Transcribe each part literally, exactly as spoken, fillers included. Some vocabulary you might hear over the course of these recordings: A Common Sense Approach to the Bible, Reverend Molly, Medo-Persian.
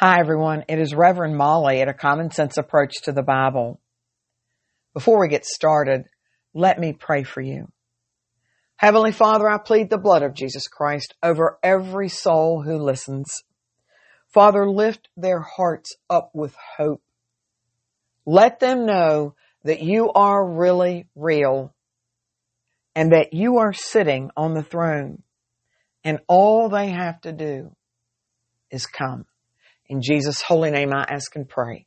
Hi everyone, it is Reverend Molly at A Common Sense Approach to the Bible. Before we get started, let me pray for you. Heavenly Father, I plead the blood of Jesus Christ over every soul who listens. Father, lift their hearts up with hope. Let them know that you are really real and that you are sitting on the throne and all they have to do is come. In Jesus' holy name I ask and pray.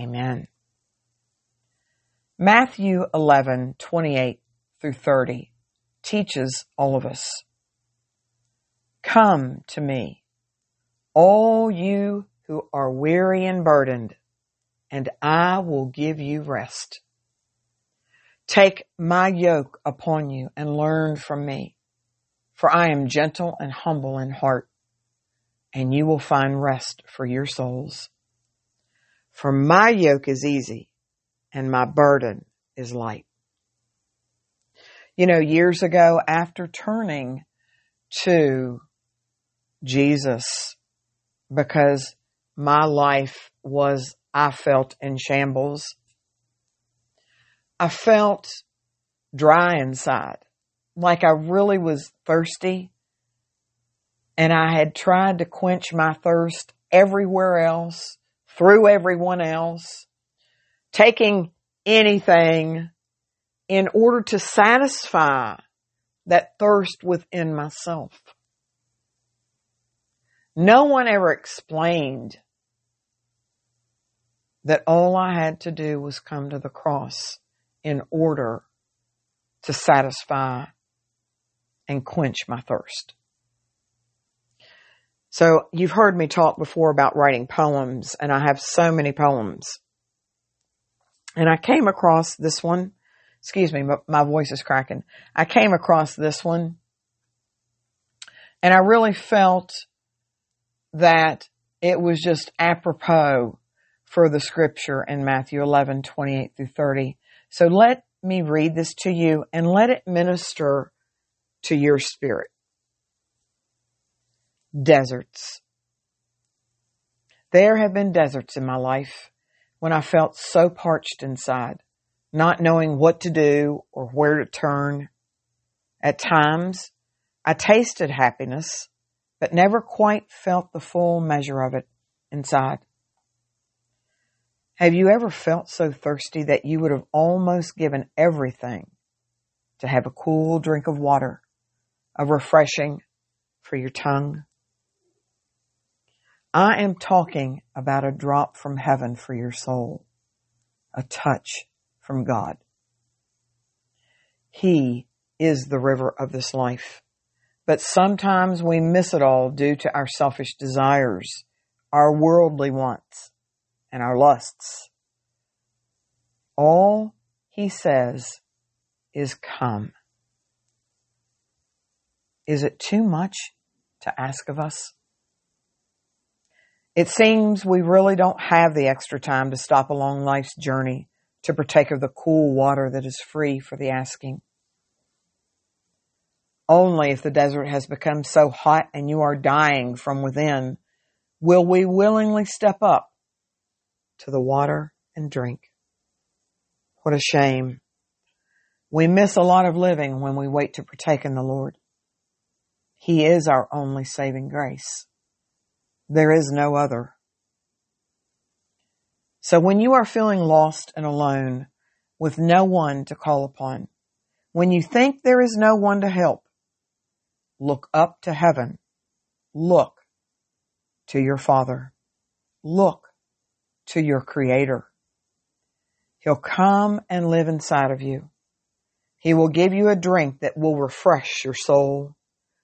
Amen. Matthew eleven, twenty-eight through thirty teaches all of us. Come to me, all you who are weary and burdened, and I will give you rest. Take my yoke upon you and learn from me, for I am gentle and humble in heart. And you will find rest for your souls. For my yoke is easy and my burden is light. You know, years ago, after turning to Jesus, because my life was, I felt in shambles. I felt dry inside, like I really was thirsty. And I had tried to quench my thirst everywhere else, through everyone else, taking anything in order to satisfy that thirst within myself. No one ever explained that all I had to do was come to the cross in order to satisfy and quench my thirst. So you've heard me talk before about writing poems, and I have so many poems. And I came across this one. Excuse me, my voice is cracking. I came across this one, and I really felt that it was just apropos for the scripture in Matthew eleven, twenty-eight through thirty. So let me read this to you, and let it minister to your spirit. Deserts. There have been deserts in my life when I felt so parched inside, not knowing what to do or where to turn. At times, I tasted happiness, but never quite felt the full measure of it inside. Have you ever felt so thirsty that you would have almost given everything to have a cool drink of water, a refreshing for your tongue? I am talking about a drop from heaven for your soul, a touch from God. He is the river of this life, but sometimes we miss it all due to our selfish desires, our worldly wants, and our lusts. All he says is come. Is it too much to ask of us? It seems we really don't have the extra time to stop along life's journey to partake of the cool water that is free for the asking. Only if the desert has become so hot and you are dying from within will we willingly step up to the water and drink. What a shame. We miss a lot of living when we wait to partake in the Lord. He is our only saving grace. There is no other. So when you are feeling lost and alone with no one to call upon, when you think there is no one to help, look up to heaven. Look to your Father. Look to your Creator. He'll come and live inside of you. He will give you a drink that will refresh your soul.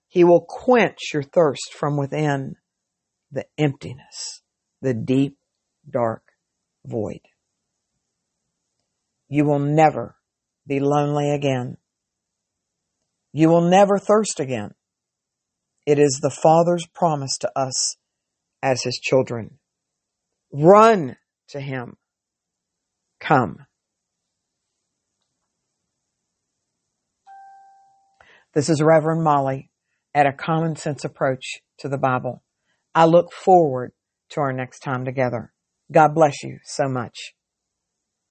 He will quench your thirst from within. The emptiness, the deep, dark void. You will never be lonely again. You will never thirst again. It is the Father's promise to us as His children. Run to Him. Come. This is Reverend Molly at A Common Sense Approach to the Bible. I look forward to our next time together. God bless you so much.